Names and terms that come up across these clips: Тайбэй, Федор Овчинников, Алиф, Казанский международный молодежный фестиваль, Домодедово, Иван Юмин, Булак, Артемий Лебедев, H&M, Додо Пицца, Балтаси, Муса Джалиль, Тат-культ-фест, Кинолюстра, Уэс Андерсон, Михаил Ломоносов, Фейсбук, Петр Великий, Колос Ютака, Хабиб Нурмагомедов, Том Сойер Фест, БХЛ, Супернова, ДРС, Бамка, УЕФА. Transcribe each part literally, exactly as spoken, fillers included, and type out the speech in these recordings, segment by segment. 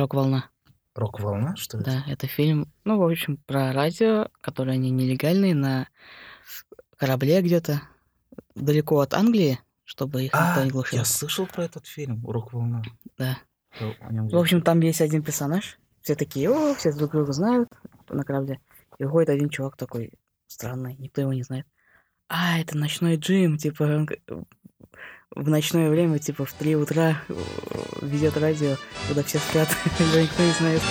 «Рок-волна». «Рок-волна»? Что это? Да, это фильм, ну, в общем, про радио, которые они нелегальные, на корабле где-то далеко от Англии, чтобы их никто не глушил. Я слышал про этот фильм «Рок-волна». Да. В общем, там есть один персонаж, все такие, о, все друг друга знают на корабле. И уходит один чувак такой странный, никто его не знает. А, это «Ночной Джим», типа... В ночное время, типа, в три утра ведет радио, куда все спят, но никто не знает.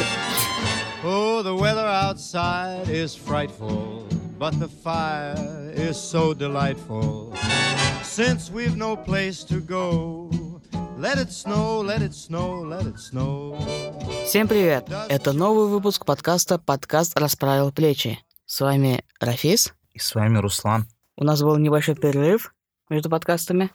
Oh, the weather outside is frightful, but the fire is so delightful. Since we've no place to go, let it snow, let it snow, let it snow. Всем привет! Это новый выпуск подкаста «Подкаст Расправил Плечи». С вами Рафис. И с вами Руслан. У нас был небольшой перерыв между подкастами.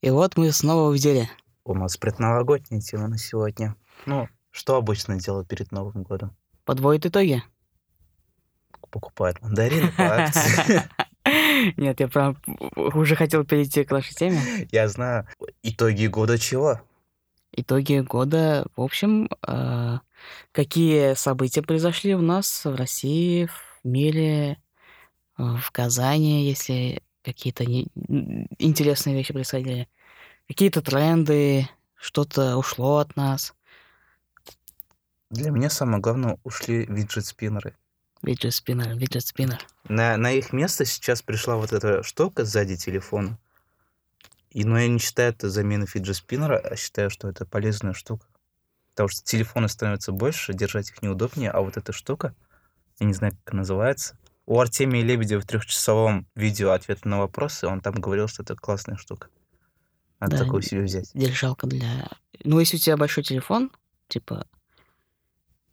И вот мы снова в деле. У нас предновогодняя тема на сегодня. Ну, что обычно делают перед Новым годом? Подводят итоги. Покупают мандарины по акции. Нет, я прям уже хотел перейти к нашей теме. Я знаю. Итоги года чего? Итоги года, в общем, какие события произошли у нас в России, в мире, в Казани, если... Какие-то не... интересные вещи происходили. Какие-то тренды, что-то ушло от нас. Для меня самое главное, ушли виджет-спиннеры. Виджет-спиннер, виджет-спиннер. На, на их место сейчас пришла вот эта штука сзади телефона. И, но я не считаю это заменой виджет-спиннера, а считаю, что это полезная штука. Потому что телефоны становятся больше, держать их неудобнее, а вот эта штука, я не знаю, как она называется... У Артемия Лебедева в трехчасовом видео ответа на вопросы, он там говорил, что это классная штука. Надо да, такую себе взять. Держалка для... Ну, если у тебя большой телефон, типа...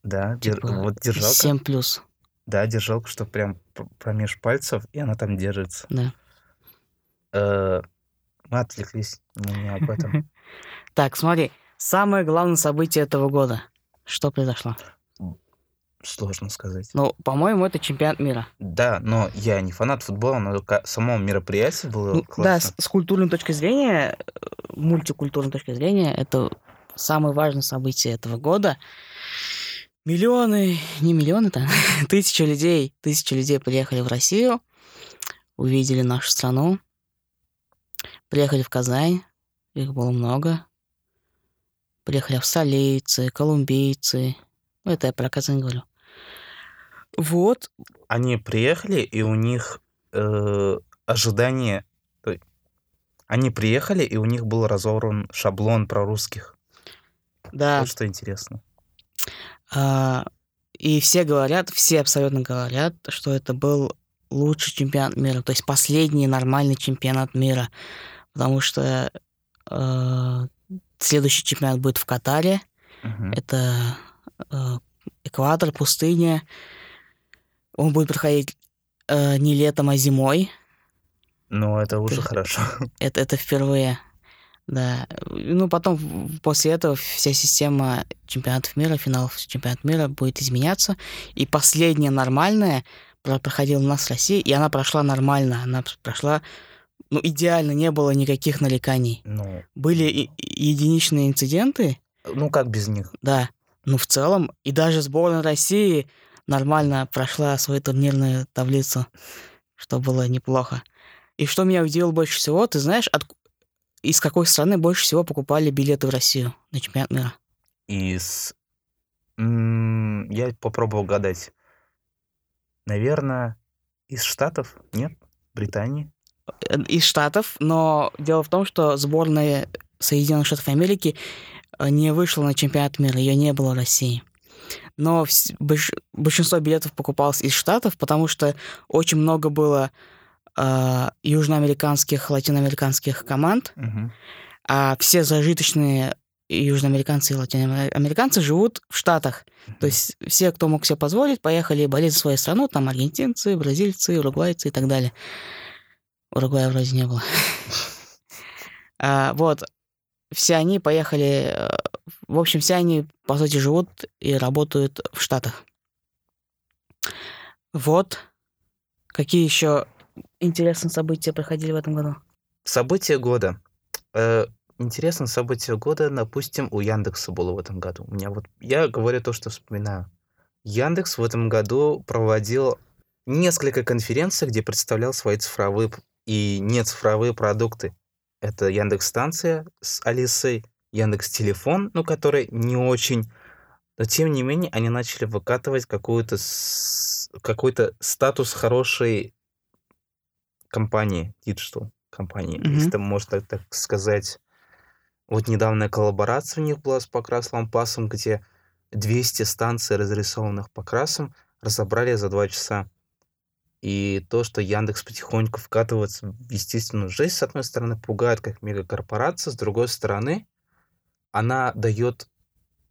Да, типа дер... вот держалка. семь плюс. Да, держалка, что прям промеж пальцев, и она там держится. Да. Э-э- мы отвлеклись не об этом. Так, смотри. Самое главное событие этого года. Что произошло? Сложно сказать. Ну, по-моему, это чемпионат мира. Да, но я не фанат футбола, но само мероприятие было ну, классно. Да, с, с культурной точки зрения, мультикультурной точки зрения, это самое важное событие этого года. Миллионы, не миллионы, там, тысячи людей, тысячи людей приехали в Россию, увидели нашу страну, приехали в Казань, их было много, приехали австралийцы, колумбийцы, ну, это я про Казань говорю. Вот. Они приехали, и у них э, ожидание... Они приехали, и у них был разорван шаблон про русских. Да. Вот что интересно. А, и все говорят, все абсолютно говорят, что это был лучший чемпионат мира, то есть последний нормальный чемпионат мира, потому что э, следующий чемпионат будет в Катаре. Угу. Это... экватор, пустыня. Он будет проходить э, не летом, а зимой. Ну, это уже это, хорошо. Это, это впервые, да. Ну, потом, после этого вся система чемпионатов мира, финалов чемпионата мира будет изменяться. И последняя нормальная проходила у нас в России, и она прошла нормально. Она прошла, ну, идеально, не было никаких нареканий. Ну, были и, и единичные инциденты. Ну, как без них? Да. Ну, в целом, и даже сборная России нормально прошла свою турнирную таблицу, что было неплохо. И что меня удивило больше всего, ты знаешь, от... из какой страны больше всего покупали билеты в Россию на чемпионат мира? Из... М-м- я попробовал гадать. Наверное, из Штатов? Нет? Британии? Из Штатов, но дело в том, что сборная Соединенных Штатов Америки не вышла на чемпионат мира, ее не было в России. Но большинство билетов покупалось из Штатов, потому что очень много было э, южноамериканских, латиноамериканских команд, угу. А все зажиточные южноамериканцы и латиноамериканцы живут в Штатах. Угу. То есть все, кто мог себе позволить, поехали болеть за свою страну, там аргентинцы, бразильцы, уругвайцы и так далее. Уругвая вроде не было. Вот. Все они поехали... В общем, все они, по сути, живут и работают в Штатах. Вот. Какие еще интересные события проходили в этом году? События года. интересное событие года, допустим, у Яндекса было в этом году. У меня вот, я говорю то, что вспоминаю. Яндекс в этом году проводил несколько конференций, где представлял свои цифровые и нецифровые продукты. Это Яндекс-станция с Алисой, Яндекс.Телефон, ну, который не очень... Но, тем не менее, они начали выкатывать какую-то, какой-то статус хорошей компании, диджитал компании, mm-hmm. если там можно так сказать. Вот недавняя коллаборация у них была с Покрас Лампасом, где двести станций, разрисованных Покрасом, разобрали за два часа. И то, что Яндекс потихоньку вкатывается в естественную жизнь, с одной стороны, пугает как мегакорпорация, с другой стороны, она дает...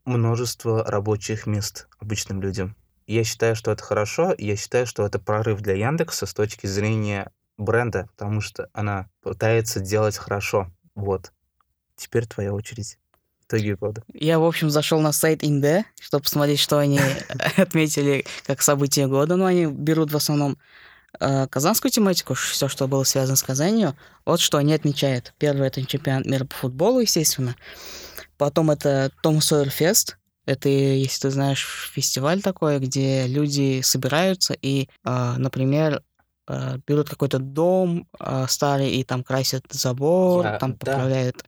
множество рабочих мест обычным людям. Я считаю, что это хорошо, и я считаю, что это прорыв для Яндекса с точки зрения бренда, потому что она пытается делать хорошо. Вот. Теперь твоя очередь. Итоги года. Я, в общем, зашел на сайт Инде, чтобы посмотреть, что они отметили как событие года. Но они берут в основном казанскую тематику, все, что было связано с Казанью. Вот что они отмечают. Первое — это чемпионат мира по футболу, естественно. Потом это Том Сойер Фест. Это, если ты знаешь, фестиваль такой, где люди собираются и, э, например, э, берут какой-то дом э, старый и там красят забор, я, там поправляют. Да.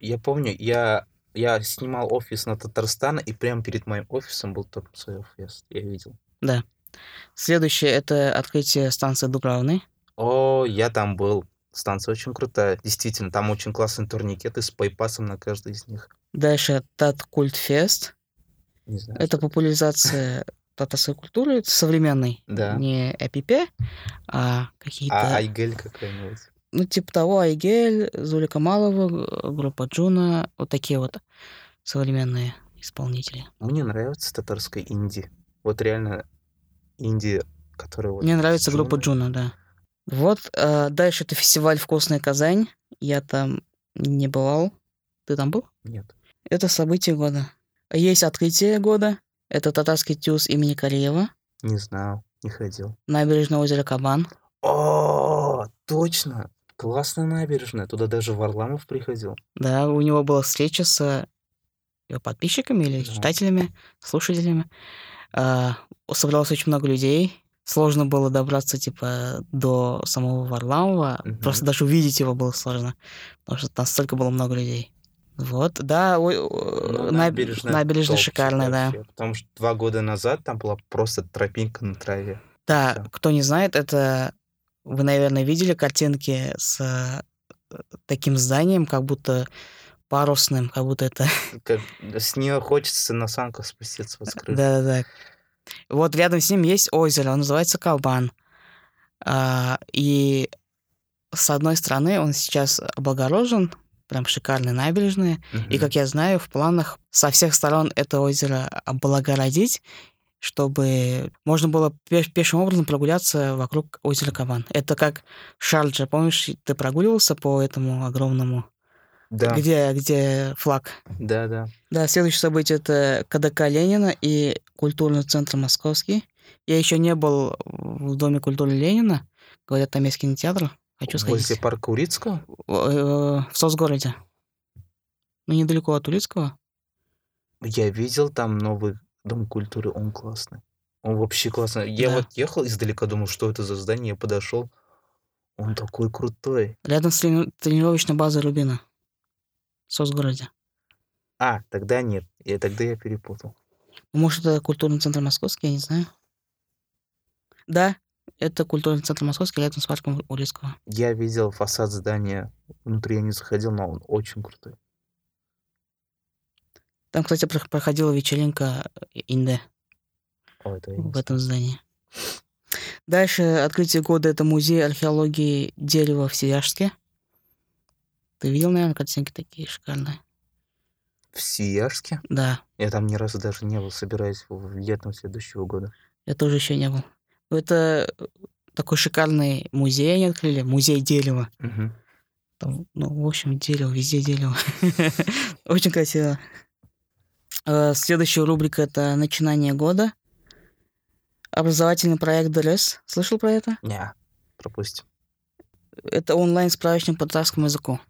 Я помню, я, я снимал офис на Татарстане, и прямо перед моим офисом был Том Сойер Фест. Я видел. Да. Следующее — это открытие станции Дубравны. О, я там был. Станция очень крутая. Действительно, там очень классные турникеты с пейпасом на каждой из них. Дальше Тат-культ-фест. Не знаю, это популяризация татарской культуры современной. Да. Не эпипе, а какие-то... А Айгель какая-нибудь. Ну, типа того, Айгель, Зулика Малова, группа Джуна. Вот такие вот современные исполнители. Мне нравится татарская инди. Вот реально инди, которая... Вот мне нравится Джуна. Группа Джуна, да. Вот, э, дальше это фестиваль «Вкусная Казань». Я там не бывал. Ты там был? Нет. Это событие года. Есть открытие года. Это татарский тюз имени Кариева. Не знал, не ходил. Набережное озеро Кабан. О, точно! Классная набережная. Туда даже Варламов приходил. Да, у него была встреча с его подписчиками или да. читателями, слушателями. Э, собралось очень много людей. Сложно было добраться, типа, до самого Варламова. Mm-hmm. Просто даже увидеть его было сложно, потому что там столько было много людей. Вот, да, ой, ну, набережная, набережная шикарная, вообще. Да. Потому что два года назад там была просто тропинка на траве. Да, да, кто не знает, это... Вы, наверное, видели картинки с таким зданием, как будто парусным, как будто это... Как... С нее хочется на санках спуститься вот с крыши. Да-да-да. Вот рядом с ним есть озеро, оно называется Кабан. А, и с одной стороны он сейчас облагорожен, прям шикарные набережные. Mm-hmm. И, как я знаю, в планах со всех сторон это озеро облагородить, чтобы можно было пеш- пешим образом прогуляться вокруг озера Кабан. Это как Шарджа, помнишь, ты прогуливался по этому огромному... Да. Где, где флаг. Да, да. Да, следующее событие — это ка дэ ка Ленина и культурный центр Московский. Я еще не был в Доме культуры Ленина. Говорят, там есть кинотеатр. Хочу сходить. Возле парка Урицкого? В Сосгороде. Ну, недалеко от Урицкого. Я видел там новый Дом культуры, он классный. Он вообще классный. Я да. вот ехал издалека, думал, что это за здание. Я подошел. Он такой крутой. Рядом с трени- тренировочной базой Рубина. В Сосгороде. А, тогда нет. Я, тогда я перепутал. Может, это культурный центр Московский, я не знаю. Да, это культурный центр Московский, рядом с парком Урицкого. Я видел фасад здания. Внутри я не заходил, но он очень крутой. Там, кстати, проходила вечеринка Инде. О, это в этом здании. Дальше открытие года — это музей археологии дерева в Сияшске. Ты видел, наверное, картинки такие шикарные? В Сияшске? Да. Я там ни разу даже не был, собираюсь в летом следующего года. Я тоже еще не был. Это такой шикарный музей они открыли, музей дерева. Угу. Там, ну, в общем, дерево, везде дерево. Очень красиво. Следующая рубрика — это начинание года. Образовательный проект ДРС. Слышал про это? Не, пропустим. Это онлайн-справочник по татарскому языку.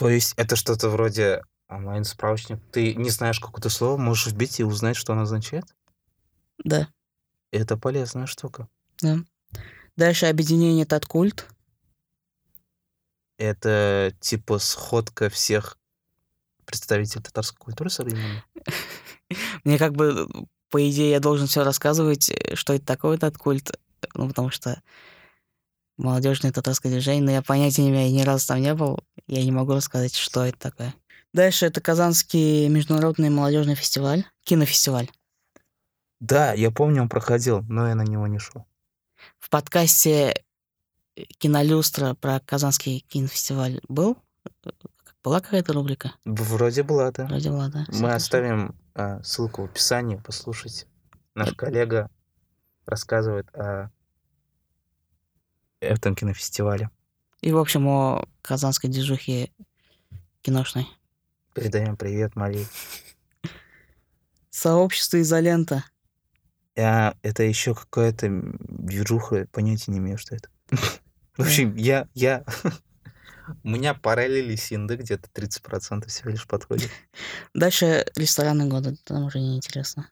То есть это что-то вроде онлайн-справочник. Ты не знаешь какое-то слово, можешь вбить и узнать, что оно означает? Да. Это полезная штука. Да. Дальше объединение Тат-культ. Это типа сходка всех представителей татарской культуры современной. Мне как бы, по идее, я должен все рассказывать, что это такое Тат-культ, ну, потому что молодежное татарское движение, но я понятия не имею, ни разу там не был, я не могу рассказать, что это такое. Дальше это Казанский международный молодежный фестиваль, кинофестиваль. Да, я помню, он проходил, но я на него не шел. В подкасте «Кинолюстра» про Казанский кинофестиваль был? Была какая-то рубрика? Вроде была, да. Вроде была, да. Мы оставим э, ссылку в описании, послушайте. Наш коллега рассказывает о этом кинофестивале. И, в общем, о казанской движухе киношной. Передаем привет, Мали. Сообщество изолента. А, это еще какая-то движуха, понятия не имею, что это. В общем, я... я у меня параллели с Инды где-то тридцать процентов всего лишь подходит. Дальше рестораны года, там уже неинтересно.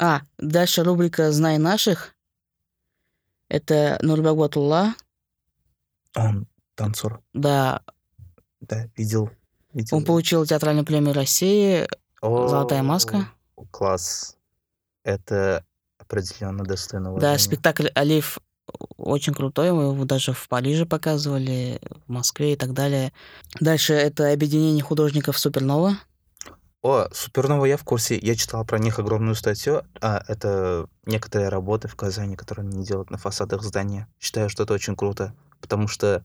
А, дальше рубрика «Знай наших». Это Нурбагуатулла. Он танцор. Да. Да, видел. видел. Он получил театральную премию России. О, «Золотая маска». Класс. Это определенно достойно уважения. Да, спектакль «Алиф» очень крутой. Мы его даже в Париже показывали, в Москве и так далее. Дальше это объединение художников «Супернова». О, «Супернова» я в курсе. Я читал про них огромную статью. А, это некоторые работы в Казани, которые они делают на фасадах здания. Считаю, что это очень круто, потому что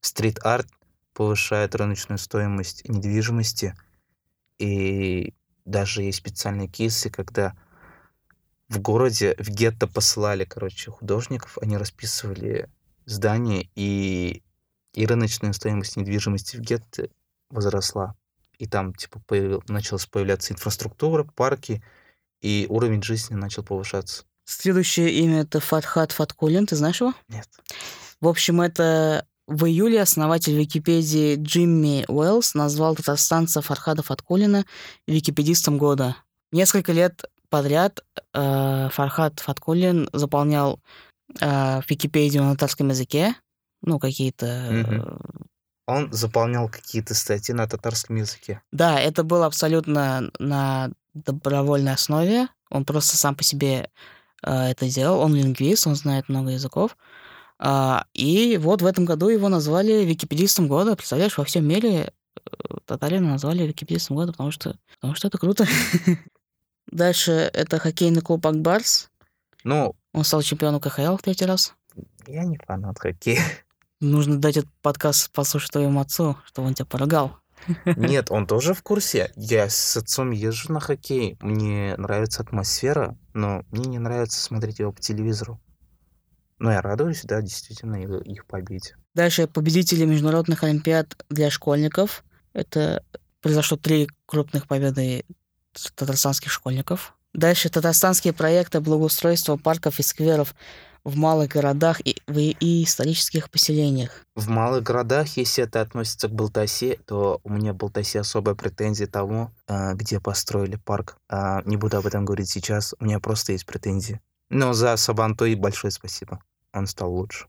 стрит-арт повышает рыночную стоимость недвижимости. И даже есть специальные кейсы, когда в городе, в гетто посылали, короче, художников, они расписывали здания, и, и рыночная стоимость недвижимости в гетто возросла. И там, типа, появил, началась появляться инфраструктура, парки, и уровень жизни начал повышаться. Следующее имя — это Фархад Фаткулин. Ты знаешь его? Нет. В общем, это в июле основатель Википедии Джимми Уэллс назвал татарстанца Фархада Фаткулина википедистом года. Несколько лет подряд э, Фархад Фаткулин заполнял э, Википедию на татарском языке, ну, какие-то... Mm-hmm. Он заполнял какие-то статьи на татарском языке. Да, это было абсолютно на добровольной основе. Он просто сам по себе э, это делал. Он лингвист, он знает много языков. Э, и вот в этом году его назвали википедистом года. Представляешь, во всем мире татарина назвали википедистом года, потому что, потому что это круто. Дальше это хоккейный клуб «Акбарс». Ну, он стал чемпионом ка ха эл в третий раз. Я не фанат хоккея. Нужно дать этот подкаст послушать твоему отцу, чтобы он тебя поругал. Нет, он тоже в курсе. Я с отцом езжу на хоккей. Мне нравится атмосфера, но мне не нравится смотреть его по телевизору. Но я радуюсь, да, действительно, их победе. Дальше победители международных олимпиад для школьников. Это произошло три крупных победы татарстанских школьников. Дальше татарстанские проекты благоустройства парков и скверов в малых городах и, и исторических поселениях. В малых городах, если это относится к Балтаси, то у меня в Балтаси особая претензия тому, где построили парк. Не буду об этом говорить сейчас, у меня просто есть претензии. Но за Сабантуй большое спасибо, он стал лучше.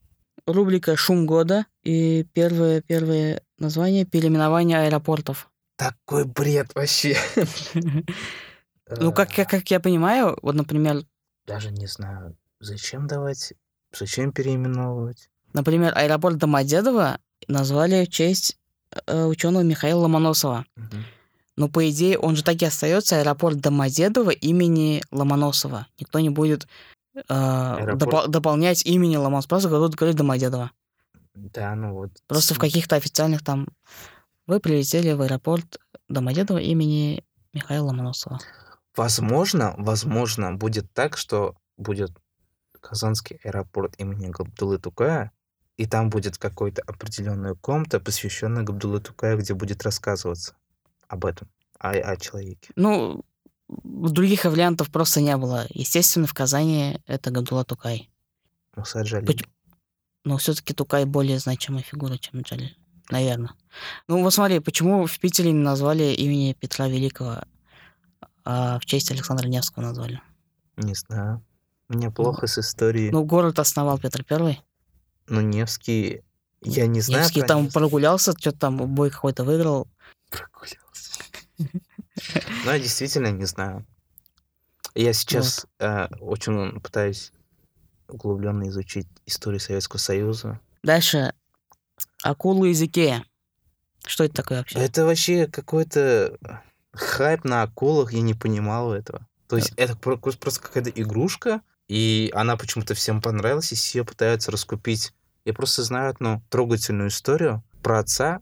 Рубрика «Шум года» и первое, первое название — переименование аэропортов. Такой бред вообще. Ну, как я понимаю, вот, например... Даже не знаю... Зачем давать? Зачем переименовывать? Например, аэропорт Домодедово назвали в честь э, ученого Михаила Ломоносова. Угу. Но, по идее, он же так и остается аэропорт Домодедово имени Ломоносова. Никто не будет э, доп- дополнять имени Ломоносова. Просто будут говорить Домодедово. Да, ну вот. Просто в каких-то официальных там... Вы прилетели в аэропорт Домодедово имени Михаила Ломоносова. Возможно, возможно, будет так, что будет Казанский аэропорт имени Габдуллы Тукая, и там будет какой-то определенная комната, посвященная Габдуллы Тукая, где будет рассказываться об этом, о, о человеке. Ну, других вариантов просто не было. Естественно, в Казани это Габдулла Тукай. Муса Джалиль. Но все-таки Тукай более значимая фигура, чем Джалиль. наверное. Ну, вот смотри, почему в Питере не назвали имени Петра Великого, а в честь Александра Невского назвали? Не знаю. Мне плохо с историей. Ну, город основал Петр Первый. Ну, Невский... Я не знаю. Невский там Невский. прогулялся, что-то там бой какой-то выиграл. Прогулялся. Ну, я действительно не знаю. Я сейчас очень пытаюсь углубленно изучить историю Советского Союза. Дальше. Акулы из Икея. Что это такое вообще? Это вообще какой-то хайп на акулах. Я не понимал этого. То есть это просто какая-то игрушка, и она почему-то всем понравилась, и все пытаются раскупить. Я просто знаю одну трогательную историю про отца,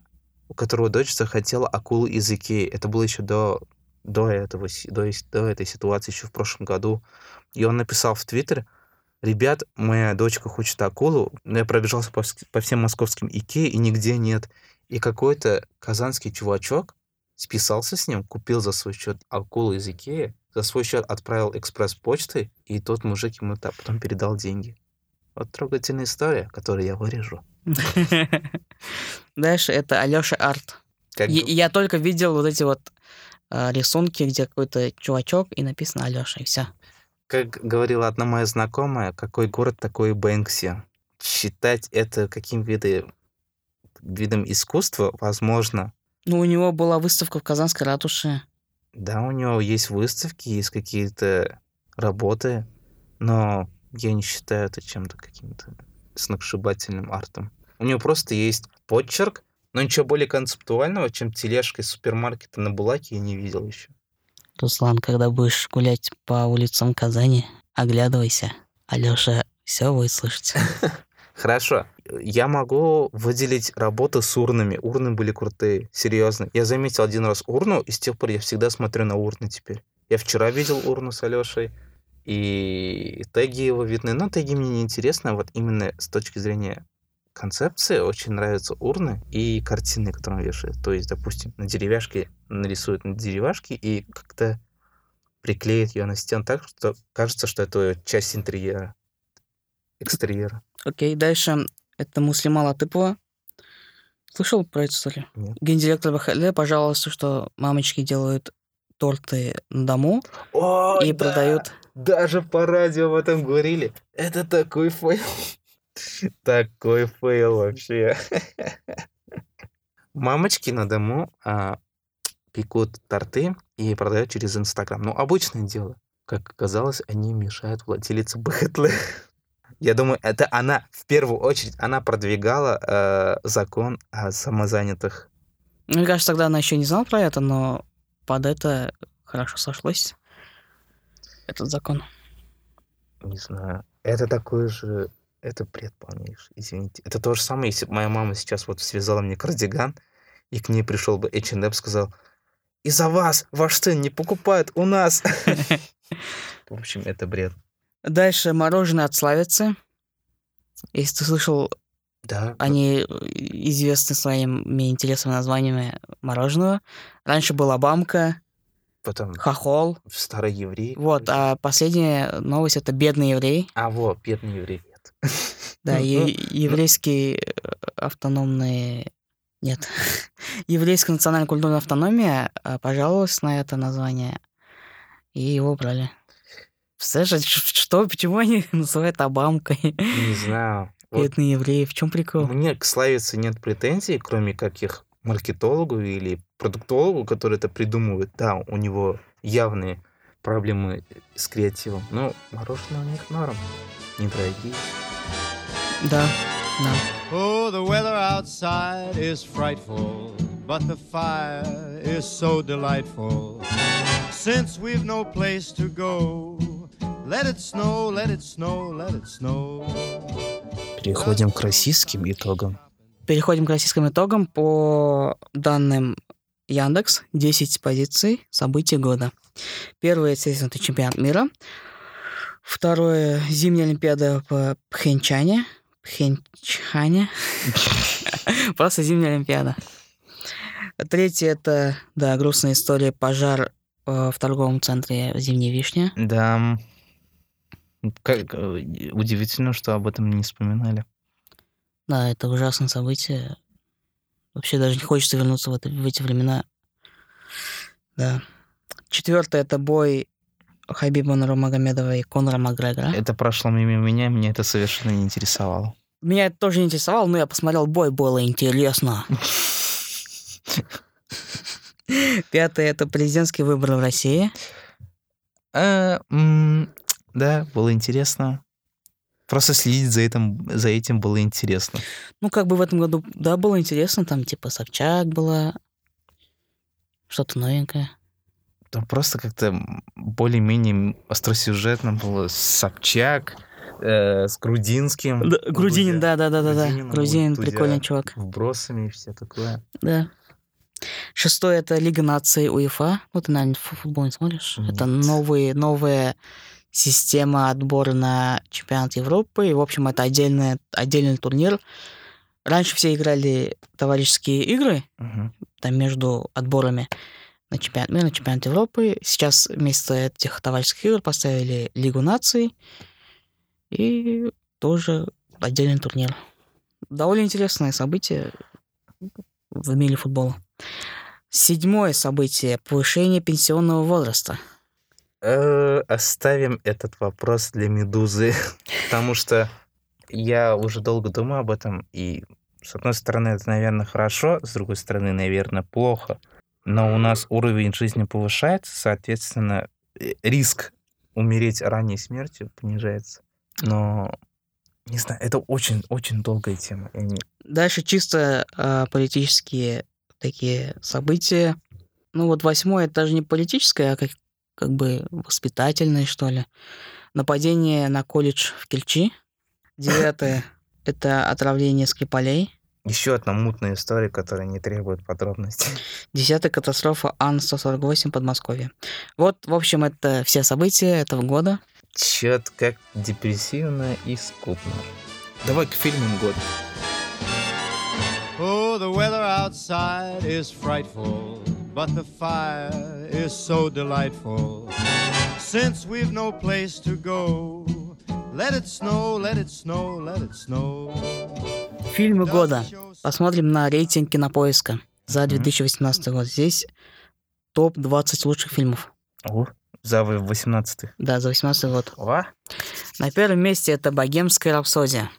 у которого дочь захотела акулы из Икеи. Это было еще до, до, этого, до, до этой ситуации, еще в прошлом году. И он написал в Твиттер: «Ребят, моя дочка хочет акулу, но я пробежался по, по всем московским Икеи, и нигде нет». И какой-то казанский чувачок списался с ним, купил за свой счет акулу из Икеи, за свой счет отправил экспресс-почтой, и тот мужик ему потом передал деньги. Вот трогательная история, которую я вырежу. Дальше это Алёша Арт. Как... Я, я только видел вот эти вот э, рисунки, где какой-то чувачок, и написано Алёша, и все. Как говорила одна моя знакомая, какой город, такой Бэнкси. Считать это каким видом, видом искусства возможно. Ну, у него была выставка в Казанской ратуше. Да, у него есть выставки, есть какие-то работы, но... Я не считаю это чем-то каким-то сногсшибательным артом. У него просто есть подчерк, но ничего более концептуального, чем тележка из супермаркета на Булаке, я не видел еще. Руслан, когда будешь гулять по улицам Казани, оглядывайся. Алёша все будет слышать. Хорошо. Я могу выделить работу с урнами. Урны были крутые, серьезно. Я заметил один раз урну, и с тех пор я всегда смотрю на урны теперь. Я вчера видел урну с Алёшей, и теги его видны. Но теги мне неинтересны. А вот именно с точки зрения концепции очень нравятся урны и картины, которые он вешает. То есть, допустим, на деревяшке нарисуют на деревяшке и как-то приклеят ее на стену так, что кажется, что это часть интерьера, экстерьера. Окей, okay, дальше это Муслима Латыпова. Слышал про эту историю? Нет. Гендиректор БХЛ пожаловался, что мамочки делают торты на дому О, и да! продают... Даже по радио об этом говорили. Это такой фейл. Такой фейл вообще. Мамочки на дому а, пекут торты и продают через Инстаграм. Ну, обычное дело. Как оказалось, они мешают владелице Бэтлы. Я думаю, это она, в первую очередь, она продвигала а, закон о самозанятых. Мне кажется, тогда она еще не знала про это, но под это хорошо сошлось. Этот закон. Не знаю. Это такой же... Это бред полнейший, извините. Это то же самое, если бы моя мама сейчас вот связала мне кардиган, и к ней пришел бы эйч энд эм, сказал: «Из-за вас ваш сын не покупает у нас». В общем, это бред. Дальше мороженое от Славицы. Если ты слышал, они известны своими интересными названиями мороженого. Раньше была Бамка, потом Хохол. Старый еврей. Вот, а последняя новость — это бедный еврей. А, вот, бедный еврей, нет. Да, еврейский автономный... Нет. Еврейская национально-культурная автономия пожаловалась на это название, и его убрали. Представляешь, что, почему они называют обамкой? Не знаю. Бедный еврей, в чем прикол? Мне к Славице нет претензий, кроме как их маркетологу или продуктологу, который это придумывает. Да, у него явные проблемы с креативом, но мороженое у них норм. Недорогие. Да, да. Oh, the weather outside is frightful, but the fire is so delightful. Since we've no place to go, let it snow, let it snow, let it snow. Переходим к российским итогам. Переходим к российским итогам. По данным Яндекс, десять позиций событий года. Первое, естественно, это чемпионат мира. Второе, зимняя олимпиада по Пхенчане. Пхенчане. Просто зимняя олимпиада. Третье, это, да, грустная история, пожар в торговом центре «Зимняя вишня». Да. Как удивительно, что об этом не вспоминали. Да, это ужасное событие. Вообще даже не хочется вернуться в, это, в эти времена. Да. Четвертое — это бой Хабиба Нурмагомедова и Конора Макгрегора. Это прошло мимо меня, меня это совершенно не интересовало. Меня это тоже не интересовало, но я посмотрел бой, было интересно. Пятое — это президентские выборы в России. А, м- да, было интересно. Просто следить за этим, за этим было интересно. Ну, как бы в этом году, да, было интересно. Там типа Собчак была, что-то новенькое. Там просто как-то более-менее остросюжетно было. Собчак э, с Грудинским. Да, Грудинин, да-да-да. Грудинин, прикольный чувак. Вбросами и все такое. Да. Шестое — это Лига наций УЕФА. Ну, ты, наверное, футбол не смотришь. Нет. Это новые, новая система отбора на чемпионат Европы. И, в общем, это отдельный, отдельный турнир. Раньше все играли товарищеские игры, угу, там между отборами на чемпионат мира, на чемпионат Европы. Сейчас вместо этих товарищеских игр поставили Лигу наций. И тоже отдельный турнир. Довольно интересное событие в мире футбола. Седьмое событие – повышение пенсионного возраста. Э, оставим этот вопрос для «Медузы», потому что я уже долго думаю об этом, и с одной стороны это, наверное, хорошо, с другой стороны, наверное, плохо. Но у нас уровень жизни повышается, соответственно, риск умереть ранней смертью понижается. Но... не знаю, это очень-очень долгая тема. Не... Дальше чисто э, политические такие события. Ну вот восьмое, это даже не политическое, а как, как бы воспитательное, что ли. Нападение на колледж в Кельчи. Девятое — это отравление Скрипалей. Еще одна мутная история, которая не требует подробностей. Десятая — катастрофа Ан сто сорок восемь в Подмосковье. Вот, в общем, это все события этого года. Чё-то как депрессивно и скудно. Давай к фильмам года. Oh, the weather outside is frightful, but the fire is so delightful. Since we've no place to go, let it snow, let it snow, let it snow. Фильмы года. Посмотрим на рейтинг Кинопоиска за две тысячи восемнадцатый год. Здесь топ двадцать лучших фильмов. О. За восемнадцатый. Да, за восемнадцатый год. О. На первом месте это «Богемская рапсодия».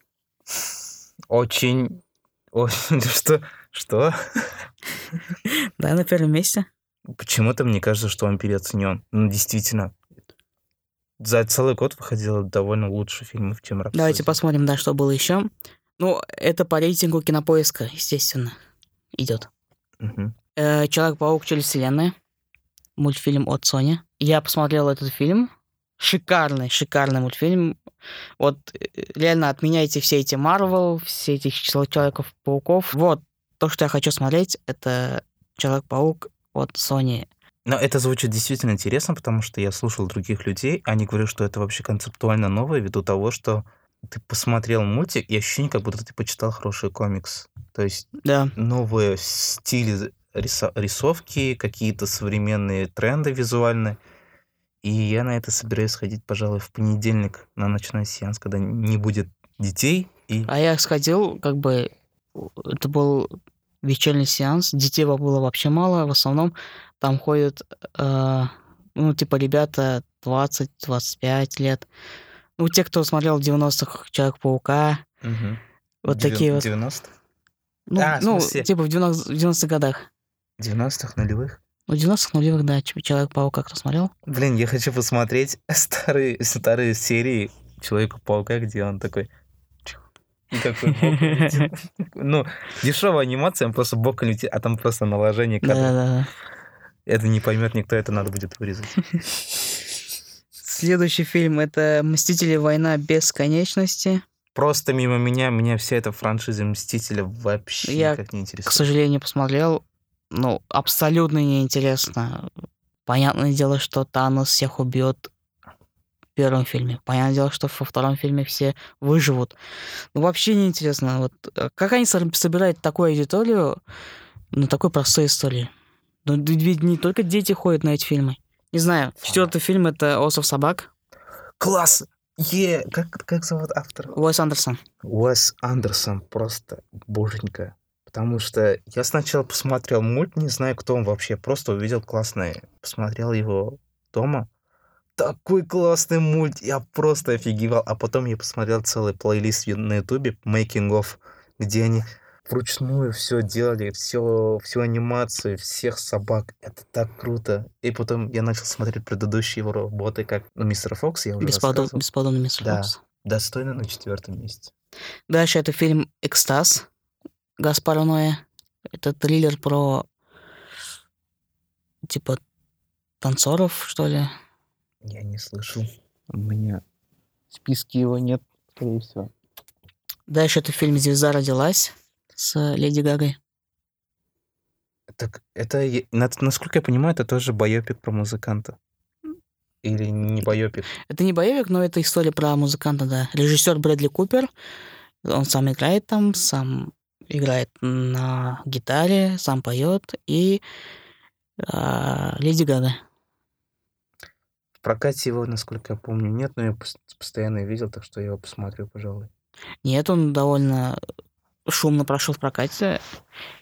Очень... очень... Что? Что? Да, на первом месте. Почему-то мне кажется, что он переоценен. Ну, действительно. За целый год выходило довольно лучше фильмов, чем «Рапсодия». Давайте посмотрим, да, что было еще. Ну, это по рейтингу Кинопоиска, естественно, идет. Угу. Э, «Человек-паук. Через вселенную». Мультфильм от Sony. Я посмотрел этот фильм. Шикарный, шикарный мультфильм. Вот реально отменяйте все эти Marvel, все этих Человеков-пауков. Вот, то, что я хочу смотреть, это Человек-паук от Sony. Но это звучит действительно интересно, потому что я слушал других людей, они говорят, что это вообще концептуально новое, ввиду того, что ты посмотрел мультик, и ощущение, как будто ты почитал хороший комикс. То есть да. Новые стили... рисовки, какие-то современные тренды визуальные. И я на это собираюсь сходить, пожалуй, в понедельник на ночной сеанс, когда не будет детей. И... А я сходил, как бы, это был вечерний сеанс, детей было вообще мало, в основном там ходят, э, ну, типа, ребята двадцать-двадцать пять лет. Ну, те, кто смотрел в девяностых «Человек-паука», угу. Вот Дев... такие вот. девяностых? Ну, а, ну типа в девяностых годах. девяностых нулевых? Ну, в девяностых нулевых, да. Человек-паука кто смотрел? Блин, я хочу посмотреть старые, старые серии Человека-паука, где он такой... Ну, дешевая анимация, он просто боком летит, а там просто наложение кадра. Это не поймет никто, это надо будет вырезать. Следующий фильм — это «Мстители. Война бесконечности». Просто мимо меня, меня вся эта франшиза «Мстителя» вообще я, никак не интересует. Я, к сожалению, посмотрел, ну, абсолютно неинтересно. Понятное дело, что Танос всех убьет в первом фильме. Понятное дело, что во втором фильме все выживут. Ну, вообще неинтересно. Вот, как они собирают такую аудиторию на такой простой истории? Ну, ведь не только дети ходят на эти фильмы. Не знаю. Четвертый фильм — это «Остров собак». Класс! Е, yeah. как, как зовут автора? Уэс Андерсон. Уэс Андерсон, просто боженька. Потому что я сначала посмотрел мульт, не знаю, кто он вообще, просто увидел классный, посмотрел его дома. Такой классный мульт, я просто офигевал. А потом я посмотрел целый плейлист на ютубе, making of, где они вручную все делали, все, всю анимацию, всех собак. Это так круто. И потом я начал смотреть предыдущие его работы, как ну, Мистер Фокс, я уже Бесподоб... рассказывал. Бесподобный Мистер да. Фокс. Достойно на четвертом месте. Дальше это фильм «Экстаз» Гаспара Ноэ. Это триллер про типа танцоров, что ли? Я не слышал. У меня в списке его нет, скорее всего. Дальше это фильм «Звезда родилась» с Леди Гагой. Так это, насколько я понимаю, это тоже байопик про музыканта. Или не байопик? Это не байопик, но это история про музыканта, да. Режиссер Брэдли Купер. Он сам играет там, сам играет на гитаре, сам поет. И а, Леди Гага. В прокате его, насколько я помню, нет, но я постоянно видел, так что я его посмотрю, пожалуй. Нет, он довольно шумно прошел в прокате.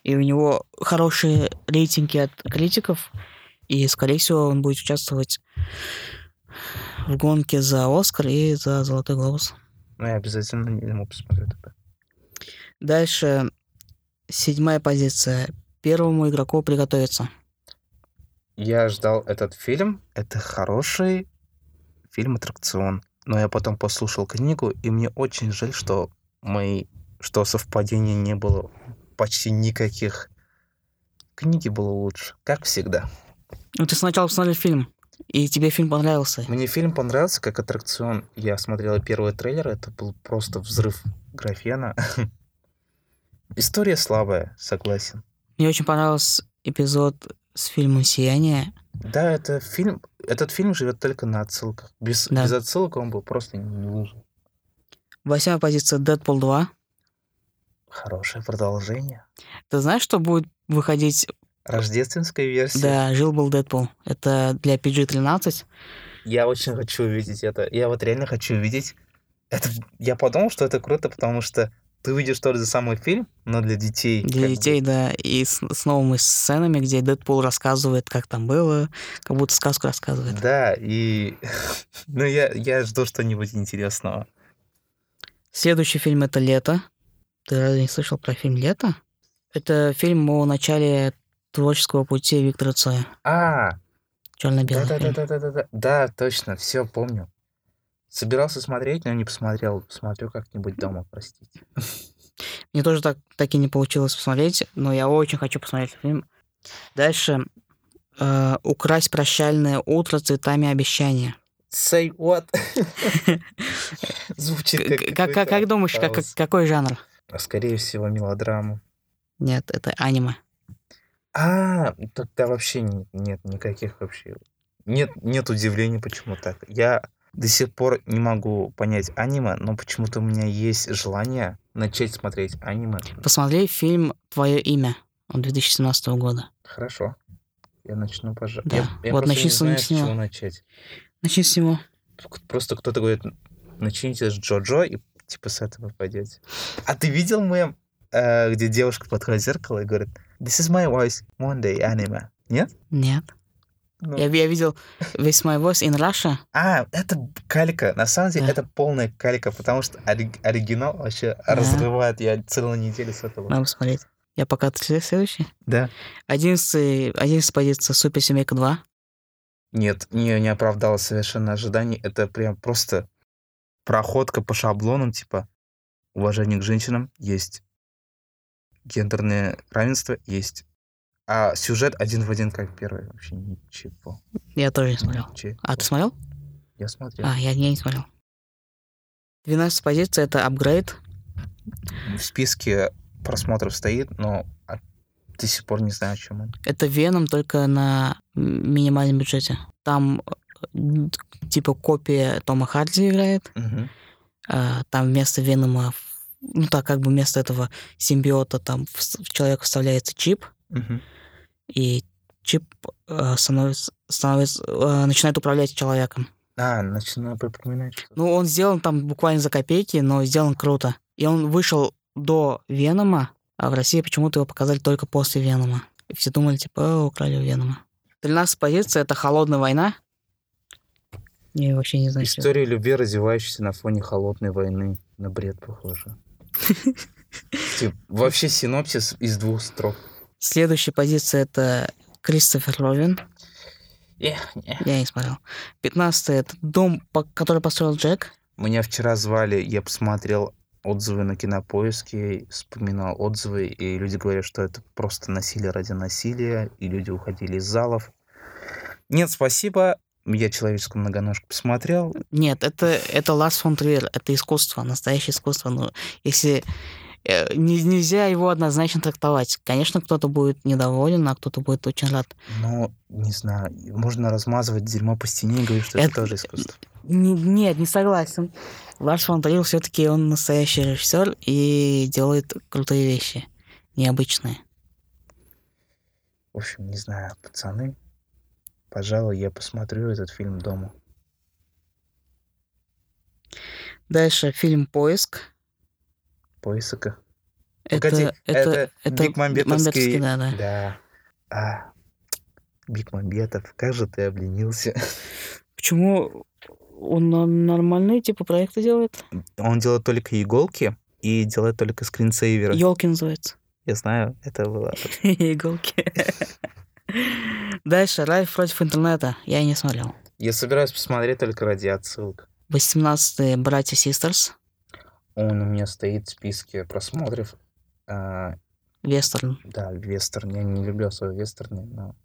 И у него хорошие рейтинги от критиков. И, скорее всего, он будет участвовать в гонке за «Оскар» и за «Золотой глобус». Ну, я обязательно ему посмотрю тогда. Дальше седьмая позиция. «Первому игроку приготовиться». Я ждал этот фильм. Это хороший фильм-аттракцион. Но я потом послушал книгу, и мне очень жаль, что, мои... что совпадений не было почти никаких. Книги было лучше, как всегда. Ну, ты сначала посмотрел фильм, и тебе фильм понравился. Мне фильм понравился, как аттракцион. Я смотрел первый трейлер, это был просто взрыв графена. История слабая, согласен. Мне очень понравился эпизод с фильмом «Сияние». Да, это фильм, этот фильм живет только на отсылках. Без, да. без отсылок он был просто не нужен. Восьмая позиция «Дэдпул два». Хорошее продолжение. Ты знаешь, что будет выходить... Рождественская версия. Да, «Жил-был Дэдпул». Это для пи джи тринадцать. Я очень хочу увидеть это. Я вот реально хочу увидеть. Это... Я подумал, что это круто, потому что ты увидишь тот же самый фильм, но для детей. Для детей, бы. да. И с, с новыми сценами, где Дэдпул рассказывает, как там было, как будто сказку рассказывает. Да, и... ну, я, я жду что-нибудь интересного. Следующий фильм — это «Лето». Ты разве не слышал про фильм «Лето»? Это фильм о начале... творческого пути Виктора Цоя. А, черно-белый. Да, да, да, да, да, да, да, точно, все помню. Собирался смотреть, но не посмотрел. Смотрю как-нибудь дома, простите. Мне тоже так, так и не получилось посмотреть, но я очень хочу посмотреть фильм. Дальше э, «Укрась прощальное утро цветами обещания». Say what? Звучит как. Как, как думаешь, как, какой жанр? Скорее всего, мелодрама. Нет, это аниме. А, тогда вообще нет никаких вообще... Нет, нет удивления, почему так. Я до сих пор не могу понять аниме, но почему-то у меня есть желание начать смотреть аниме. Посмотри фильм «Твое имя» от две тысячи семнадцатого года. Хорошо. Я начну, пожалуйста. Да. Я, я вот просто не знаю, с чего начать. Начни с него. Просто кто-то говорит, начните с Джо-Джо и типа с этого пойдете. А ты видел мем, где девушка подходит в зеркало и говорит... This is my voice, one day anime. Нет? Нет. Ну. Я, я видел This my voice in Russia. А, это калька. На самом деле, да. это полная калька, потому что ори- оригинал вообще да. разрывает. Я целую неделю с этого. Надо посмотреть. Я пока отслежу следующий. Да. Одиннадцатый, одиннадцатая позиция «Суперсемейка два». Нет, не, не оправдало совершенно ожиданий. Это прям просто проходка по шаблонам, типа уважение к женщинам есть... Гендерное равенство есть. А сюжет один в один, как первый. Вообще ничего. Я тоже не смотрел. Ничего. А ты смотрел? Я смотрел. А, я, я не смотрел. двенадцатая позиция — это «Апгрейд». В списке просмотров стоит, но до сих пор не знаю, о чем он. Это «Веном», только на минимальном бюджете. Там типа копия Тома Харди играет. Угу. Там вместо «Венома» ну, так как бы вместо этого симбиота там в человека вставляется чип, угу. и чип э, становится, становится, э, начинает управлять человеком. А, начинаю припоминать. Ну, он сделан там буквально за копейки, но сделан круто. И он вышел до «Венома», А в России почему-то его показали только после «Венома». И все думали, типа, украли у «Венома». Для нас позиция — это холодная война. Я вообще не знаю. История любви, развивающаяся на фоне холодной войны. На бред похоже. Вообще синопсис из двух строк. Следующая позиция — это Кристофер Робин. Yeah, yeah. Я не смотрел. Пятнадцатый — это дом, который построил Джек. Меня вчера звали, я посмотрел отзывы на Кинопоиске, вспоминал отзывы, и люди говорят, что это просто насилие ради насилия, и люди уходили из залов. Нет, спасибо, я «Человеческую многоножку» посмотрел. Нет, это, это Ларс фон Триер, это искусство, настоящее искусство. Но если... Нельзя его однозначно трактовать. Конечно, кто-то будет недоволен, а кто-то будет очень рад. Ну, не знаю, можно размазывать дерьмо по стене и говорить, что это, это тоже искусство. Н- нет, не согласен. Ларс фон Триер все-таки он настоящий режиссер и делает крутые вещи, необычные. В общем, не знаю, пацаны, пожалуй, я посмотрю этот фильм дома. Дальше фильм «Поиск». Поиск. Это, Погоди, это, это бикмамбетовский... Да, да. да. А, Бикмамбетов, как же ты обленился. Почему? Он нормальные типа проекты делает? Он делает только иголки и делает только скринсейверы. Ёлки называется. Я знаю, это было... Иголки. Дальше, «Райф против интернета». Я не смотрел. Я собираюсь посмотреть только ради отсылок. восемнадцатый «Братья Систерс». Он у меня стоит в списке просмотров. Вестерн. Да, вестерн. Я не люблю свои вестерны, но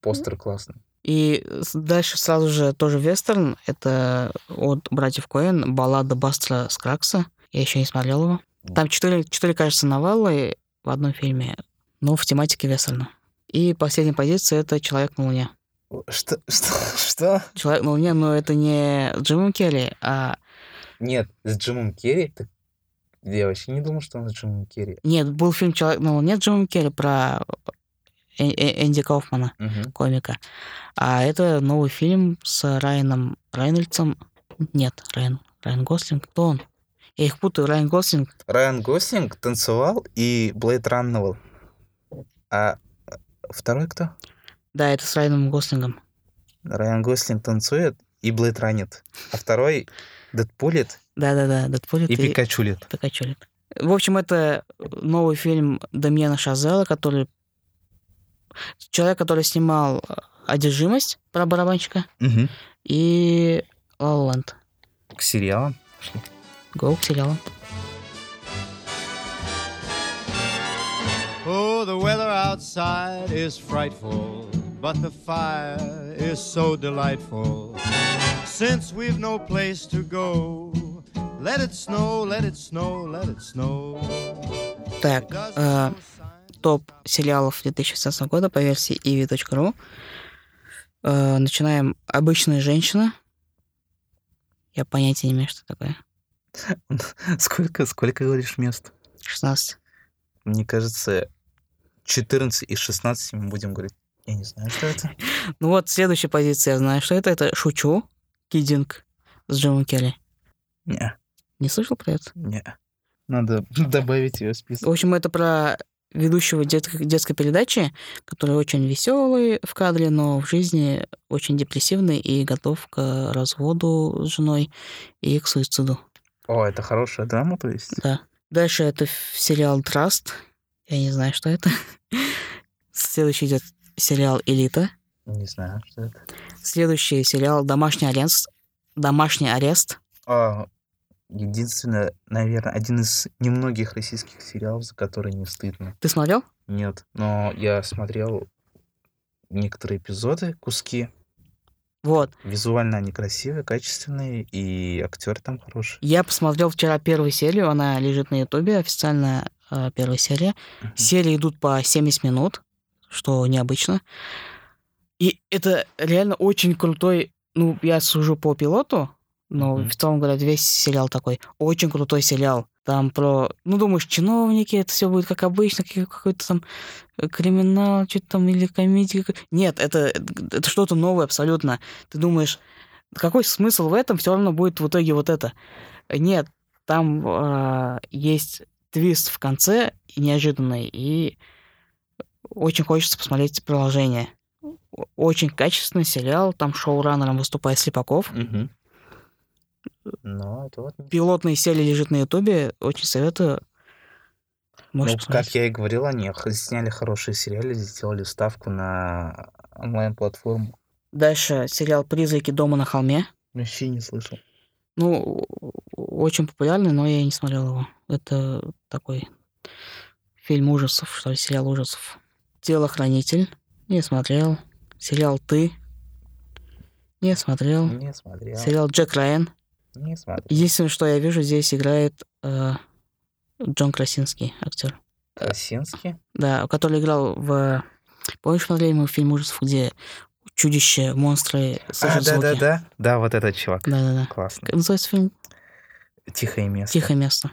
постер классный. И дальше сразу же тоже вестерн. Это от братьев Коэн, баллада Бастера Скракса. Я еще не смотрел его. Там четыре, четыре кажется, новеллы в одном фильме, но в тематике вестерна. И последняя позиция — это «Человек на Луне». Что? Что? Что? «Человек на Луне», но это не Джимом Керри, а... Нет, с Джимом Керри... Я вообще не думал, что он с Джимом Керри. Нет, был фильм «Человек на Луне» с Джимом Керри про Э- Э- Энди Кауфмана, угу. комика. А это новый фильм с Райаном Рейнольдсом. Нет, Райан, Райан Гослинг. Кто он? Я их путаю. Райан Гослинг. Райан Гослинг танцевал и Блэйд Ранновал. А второй кто? Да, это с Райаном Гослингом. Райан Гослинг танцует и Блэйд ранит. А второй... Дэдпулит? Да-да-да, Дэдпулит. И, и Пикачулит. Пикачулит. В общем, это новый фильм Демьена Шазела, который... Человек, который снимал «Одержимость» про барабанщика, угу. и «Ла-Ла Ленд». К сериалам пошли. Гоу к сериалам. Oh, the weather outside is frightful, but the fire is so delightful. Since we've no place to go, let it snow, let it snow, let it snow. Так, э, топ сериалов две тысячи шестнадцатого года по версии и ви точка ру. Э, начинаем «Обычная женщина». Я понятия не имею, что такое. Сколько, сколько говоришь, мест? шестнадцать. Мне кажется, четырнадцать из шестнадцати мы будем говорить. Я не знаю, что это. Ну вот, следующая позиция, я знаю, что это. Это «Шучу». Кидинг с Джимом Керри. Не. Не слышал про это? Не. Надо добавить ее в список. В общем, это про ведущего дет- детской передачи, который очень веселый в кадре, но в жизни очень депрессивный и готов к разводу с женой и к суициду. О, это хорошая драма, то есть? Да. Дальше это сериал «Траст». Я не знаю, что это. Следующий идет сериал «Элита». Не знаю, что это. Следующий сериал «Домашний арест». «Домашний арест». А, единственное, наверное, один из немногих российских сериалов, за которые не стыдно. Ты смотрел? Нет, но я смотрел некоторые эпизоды, куски. Вот. Визуально они красивые, качественные, и актеры там хорошие. Я посмотрел вчера первую серию, она лежит на Ютубе, официально э, первая серия. Uh-huh. Серии идут по семьдесят минут, что необычно. И это реально очень крутой... Ну, я сужу по пилоту, но mm-hmm. в целом, говорят, весь сериал такой. Очень крутой сериал. Там про... Ну, думаешь, чиновники, это все будет как обычно, какой-то там криминал, что-то там, или комедия. Нет, это, это что-то новое абсолютно. Ты думаешь, какой смысл в этом? Все равно будет в итоге вот это. Нет, там э, есть твист в конце неожиданный, и очень хочется посмотреть продолжение. Очень качественный сериал, там шоураннером выступает Слепаков. Угу. Но это вот... Пилотные серии лежит на Ютубе, очень советую. Можешь ну, посмотреть. Как я и говорил, они сняли хорошие сериалы, сделали ставку на онлайн-платформу. Дальше сериал «Призраки дома на холме». Вообще не слышал. Ну, очень популярный, но я не смотрел его. Это такой фильм ужасов, что ли, сериал ужасов. «Телохранитель». Не смотрел. Сериал «Ты». Не смотрел. Не смотрел. Сериал «Джек Райан». Не смотрел. Единственное, что я вижу, здесь играет э, Джон Красинский, актер. Красинский? Да, который играл в... Помнишь, смотрели мы фильм ужасов, где чудище, монстры слышат звуки? А, да-да-да. Да, вот этот чувак. Да-да-да. Классно. Как называется фильм? «Тихое место». «Тихое место».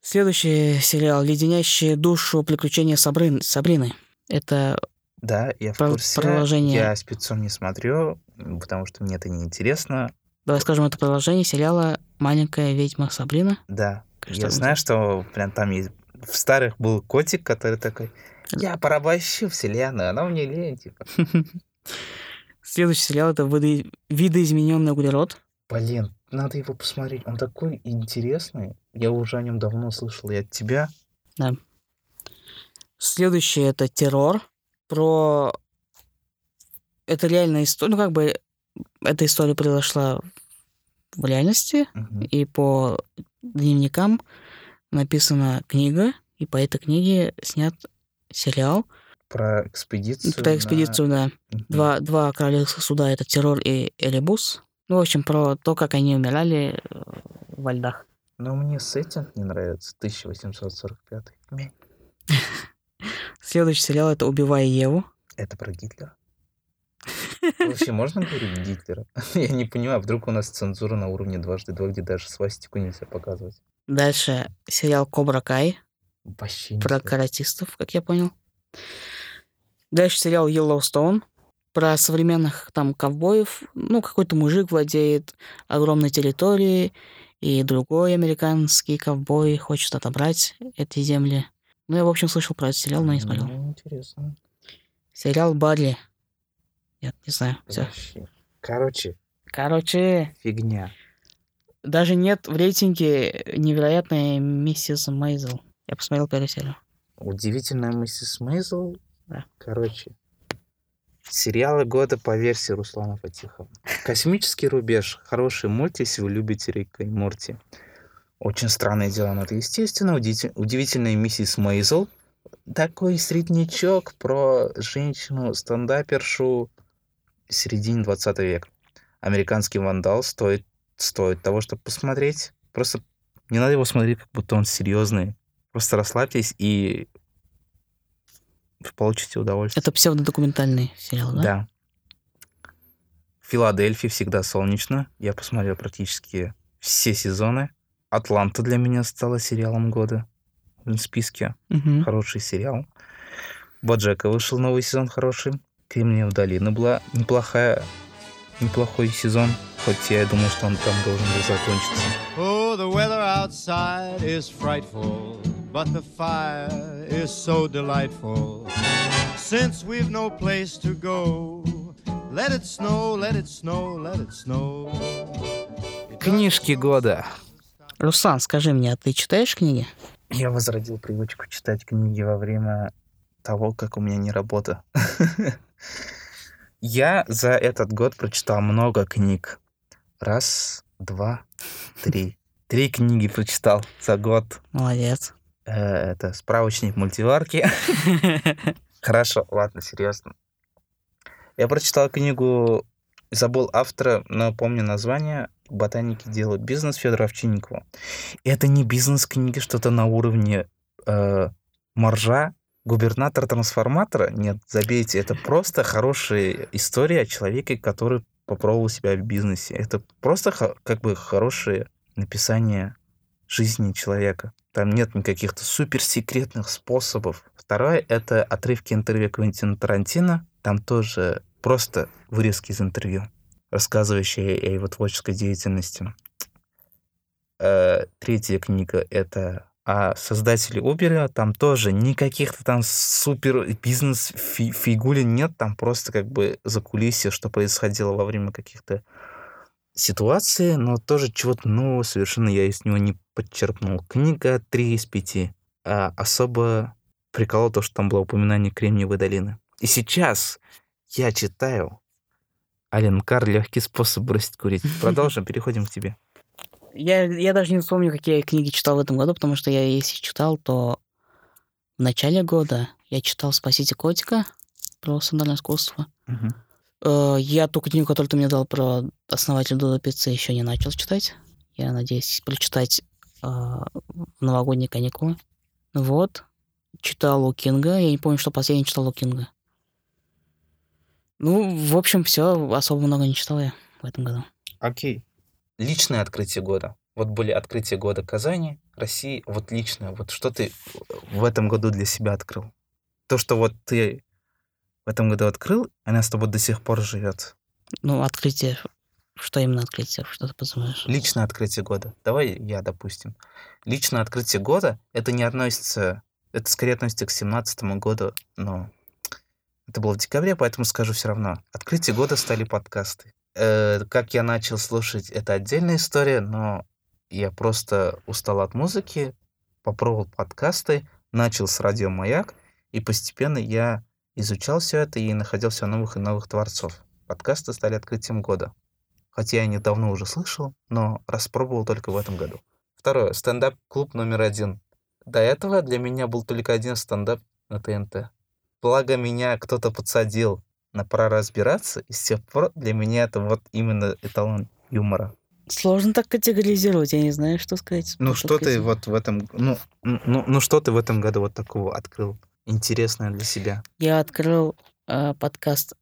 Следующий сериал «Леденящие душу приключения Сабрин... Сабрины». Это... Да, я в Про- курсе. Продолжение... Я спецом не смотрю, потому что мне это неинтересно. Давай скажем, это продолжение сериала «Маленькая ведьма Сабрина». Да. Что я знаю, что прям там есть... в старых был котик, который такой: я порабощу вселенную, она мне лень, типа. Следующий сериал — это «Видоизмененный углерод». Блин, надо его посмотреть. Он такой интересный. Я уже о нем давно слышал и от тебя. Да. Следующий — это «Террор». Про... Это реальная история. Ну, как бы эта история произошла в реальности, uh-huh. и по дневникам написана книга, и по этой книге снят сериал. Про экспедицию. Про экспедицию, на... да. Uh-huh. Два, два королевских суда — это «Террор» и «Элебус». Ну, в общем, про то, как они умирали во льдах. Но мне сеттинг не нравится. тысяча восемьсот сорок пятый. Следующий сериал — это «Убивая Еву». Это про Гитлера? Вообще можно говорить Гитлера? Я не понимаю, вдруг у нас цензура на уровне дважды два, где даже свастику нельзя показывать. Дальше сериал «Кобра Кай». Вообще не про каратистов, как я понял. Дальше сериал «Йеллоустоун». Про современных там ковбоев. Ну, какой-то мужик владеет огромной территорией, и другой американский ковбой хочет отобрать эти земли. Ну, я, в общем, слышал про этот сериал, но не смотрел. Ну, интересно. Сериал «Барри». Я не знаю. Все. Короче. Короче. Фигня. Даже нет в рейтинге «Невероятная миссис Мейзел». Я посмотрел первую серию. «Удивительная миссис Мейзел». Да. Короче. Сериалы года по версии Руслана Фатихова. «Космический рубеж». Хороший мульт, если вы любите Рика и Морти. «Очень странные дела», но это естественно. «Удивительная миссис Мейзел». Такой среднячок про женщину-стендапершу середины двадцатого века. «Американский вандал» стоит, стоит того, чтобы посмотреть. Просто не надо его смотреть, как будто он серьезный. Просто расслабьтесь и получите удовольствие. Это псевдодокументальный сериал, да? Да. «В Филадельфии всегда солнечно». Я посмотрел практически все сезоны. «Атланта» для меня стала сериалом года. В списке. Угу. Хороший сериал. «Боджека» вышел новый сезон хороший. «Кремниевая долина» была неплохая, неплохой сезон. Хоть я думаю, что он там должен был закончиться. Oh, the weather outside is frightful, but the fire is so delightful. Since we've no place to go, let it snow, let it snow, let it snow. Книжки года. Руслан, скажи мне, а ты читаешь книги? Я возродил привычку читать книги во время того, как у меня не работа. Я за этот год прочитал много книг. Раз, два, три. Три книги прочитал за год. Молодец. Это справочник мультиварки. Хорошо, ладно, серьезно. Я прочитал книгу, забыл автора, но помню название. «Ботаники делают бизнес» Федора Овчинникова. Это не бизнес-книги, что-то на уровне э, «Маржа», «Губернатор-трансформатора». Нет, забейте, это просто хорошая история о человеке, который попробовал себя в бизнесе. Это просто х- как бы хорошее написание жизни человека. Там нет никаких суперсекретных способов. Второе — это отрывки интервью Квентина Тарантино. Там тоже просто вырезки из интервью, рассказывающая о его творческой деятельности. Третья книга — это а создатели Uber, там тоже никаких-то там супер бизнес-фигули нет, там просто как бы закулисье, что происходило во время каких-то ситуаций, но тоже чего-то нового совершенно я из него не подчерпнул. Книга три из пяти. А особо приколол то, что там было упоминание Кремниевой долины. И сейчас я читаю Ален Кар «Легкий способ бросить курить». Продолжим, переходим к тебе. Я, я даже не вспомню, какие книги читал в этом году, потому что я, если читал, то в начале года я читал «Спасите котика» про сандальное искусство. Uh-huh. Я ту книгу, которую ты мне дал про основателя Додо Пиццы, еще не начал читать. Я надеюсь прочитать э, в новогодние каникулы. Вот. Читал у Кинга. Я не помню, что последний читал у Кинга. Ну, в общем, все. Особо много не читал я в этом году. Окей. Okay. Личное открытие года. Вот были открытия года Казани, России. Вот личное. Вот что ты в этом году для себя открыл? То, что вот ты в этом году открыл, она с тобой до сих пор живет. Ну, открытие... Что именно открытие? Что ты подразумеваешь? Личное открытие года. Давай я, допустим. Личное открытие года, это не относится... Это скорее относится к семнадцатому году, но... Это было в декабре, поэтому скажу все равно. Открытие года стали подкасты. Как я начал слушать, это отдельная история, но я просто устал от музыки, попробовал подкасты, начал с радио «Маяк», и постепенно я изучал все это и находил все новых и новых творцов. Подкасты стали открытием года. Хотя я их давно уже слышал, но распробовал только в этом году. Второе. Стендап-клуб номер один. До этого для меня был только один стендап на ТНТ. Благо меня кто-то подсадил на «Пора разбираться», и с тех пор для меня это вот именно эталон юмора. Сложно так категоризировать, я не знаю, что сказать. Ну, что ты вот в этом, ну, ну, ну что ты в этом году вот такого открыл интересное для себя? Я открыл э, подкаст,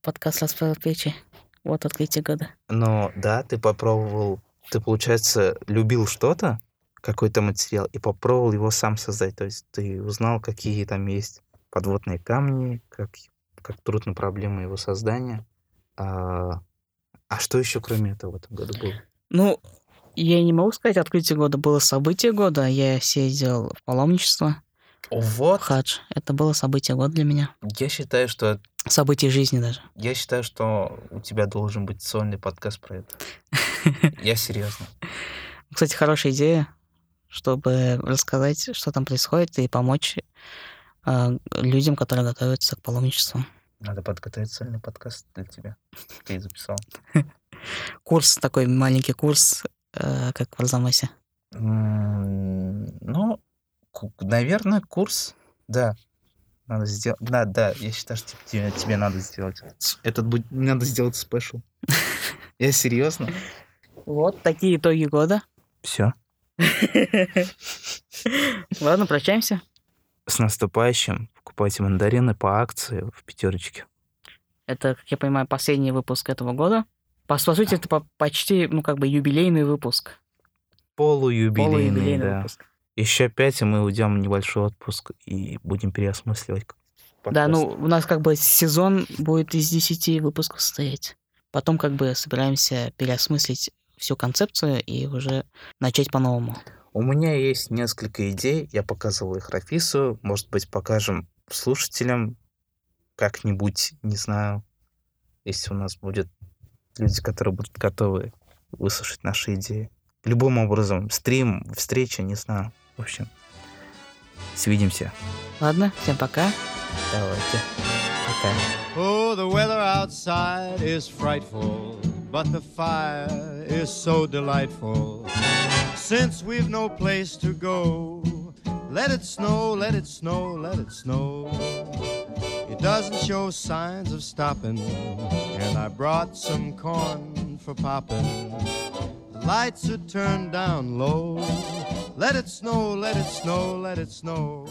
подкаст «Расправил плечи». Вот открытие года. Ну, да, ты попробовал, ты, получается, любил что-то, какой-то материал, и попробовал его сам создать. То есть ты узнал, какие там есть подводные камни, как... как трудно проблема его создания. А, а что еще кроме этого в этом году было? Ну, я не могу сказать, открытие года было событие года. Я съездил в паломничество. Вот. Хадж. Это было событие года для меня. Я считаю, что... Событие жизни даже. Я считаю, что у тебя должен быть сольный подкаст про это. Я серьезно. Кстати, хорошая идея, чтобы рассказать, что там происходит, и помочь людям, которые готовятся к паломничеству. Надо подготовить сольный подкаст для тебя. Я и записал. Курс, такой маленький курс, как в Арзамасе. Ну, наверное, курс, да. Надо сделать... Да, да, я считаю, что тебе, тебе надо сделать. Этот будет... Надо сделать спешл. Я серьезно. Вот такие итоги года. Все. Ладно, прощаемся. С наступающим. Покупайте мандарины по акции в пятерочке. Это, как я понимаю, последний выпуск этого года. По, по сути, это по, почти, ну, как бы юбилейный выпуск. Полуюбилейный, Полуюбилейный да. Выпуск. Еще пять, и мы уйдем в небольшой отпуск и будем переосмысливать подкаст. Да, ну, у нас как бы сезон будет из десяти выпусков состоять. Потом как бы собираемся переосмыслить всю концепцию и уже начать по-новому. У меня есть несколько идей, я показывал их Рафису, может быть, покажем слушателям как-нибудь, не знаю, если у нас будут люди, которые будут готовы выслушать наши идеи. Любым образом, стрим, встреча, не знаю, в общем, свидимся. Ладно, всем пока. Давайте, пока. Oh, the weather outside is frightful, but the fire is so delightful. Since we've no place to go, let it snow, let it snow, let it snow. It doesn't show signs of stopping, and I brought some corn for popping. The lights are turned down low. Let it snow, let it snow, let it snow.